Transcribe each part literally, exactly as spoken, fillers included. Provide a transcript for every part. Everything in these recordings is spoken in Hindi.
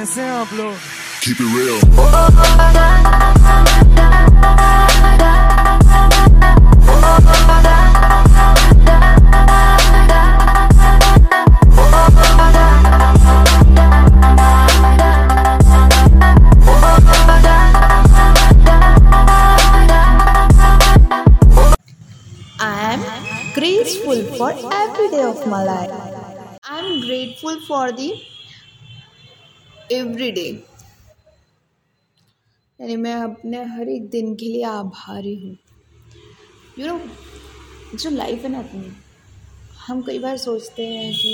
कैसे हैं आप लोग? Keep it real. Grateful for every day of my life. I am grateful for the every day. यानी मैं अपने हर एक दिन के लिए आभारी हूँ. यू नो जो लाइफ है ना अपनी, हम कई बार सोचते हैं कि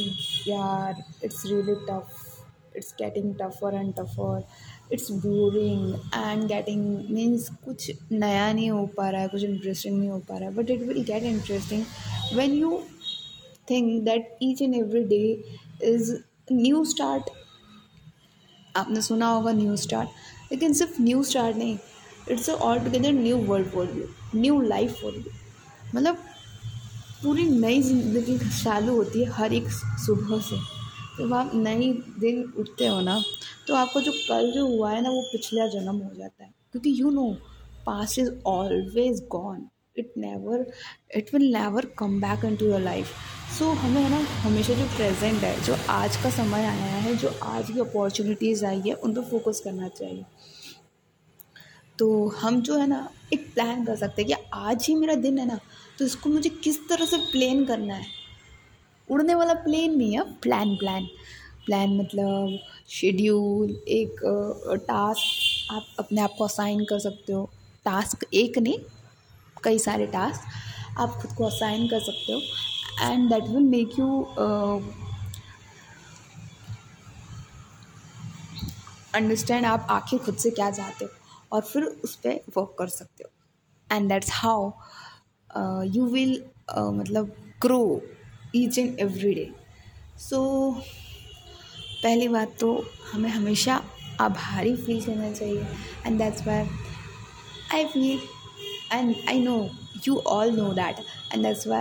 यार it's really tough, it's getting tougher and tougher, it's boring and getting means कुछ नया नहीं हो पा रहा है, कुछ इंटरेस्टिंग नहीं हो पा रहा है. But it will get interesting when you think that each and every day is new start. आपने सुना होगा न्यू स्टार्ट, लेकिन सिर्फ न्यू स्टार्ट नहीं, it's all together new world for you, new life for you. मतलब पूरी नई जिंदगी चालू होती है हर एक सुबह से. जब आप नए दिन उठते हो ना, तो आपको जो कल जो हुआ है ना, वो पिछला जन्म हो जाता है, क्योंकि you know past is always gone. It never it will never come back into your life. So हमें है ना हमेशा जो प्रेजेंट है, जो आज का समय आया है, जो आज की अपॉर्चुनिटीज़ आई है, उन पर फोकस करना चाहिए. तो हम जो है ना एक प्लान कर सकते हैं कि आज ही मेरा दिन है ना, तो इसको मुझे किस तरह से प्लान करना है. उड़ने वाला प्लान नहीं है, प्लान प्लान प्लान मतलब शेड्यूल. एक टास्क आप अपने आप को असाइन कर सकते हो, टास्क एक नहीं कई सारे टास्क आप खुद को असाइन कर सकते हो, and that will make you understand आप आखिर खुद से क्या चाहते हो, और फिर उस पर वर्क कर सकते हो. And that's how you will मतलब grow each and every day. So पहली बात तो हमें हमेशा आभारी फील करना चाहिए, and that's why I feel. And I know you all know that, and that's why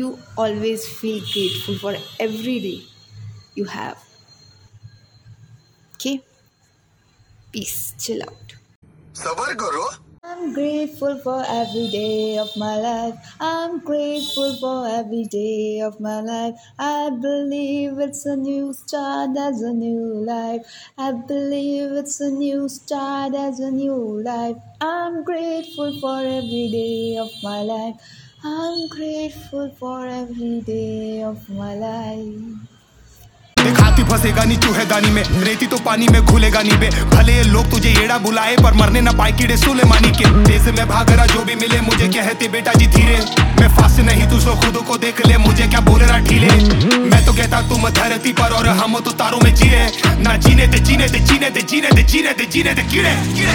you always feel grateful for every day you have. Okay? Peace. Chill out. Sabar karo. I'm grateful for every day of my life. I'm grateful for every day of my life. I believe it's a new start, there's a new life. I believe it's a new start, there's a new life. I'm grateful for every day of my life. I'm grateful for every day of my life. हाथी फंसेगा नहीं चूहेदानी में, रेती तो पानी में घुलेगा नहीं बे. भले लोग तुझे येड़ा बुलाए, पर मरने ना पाए कीड़े सुलेमानी के. जैसे मैं भाग रहा जो भी मिले मुझे, कहते बेटा जी धीरे. मैं फास्ट नहीं दूसरों खुद को देख ले, मुझे क्या बोल रहा ढीले. मैं तो कहता तुम धरती पर और हम तो तारों में जिए ना. जीने दे जीने दे जीने दे जीने दे जीने दे जीने दे कीड़े.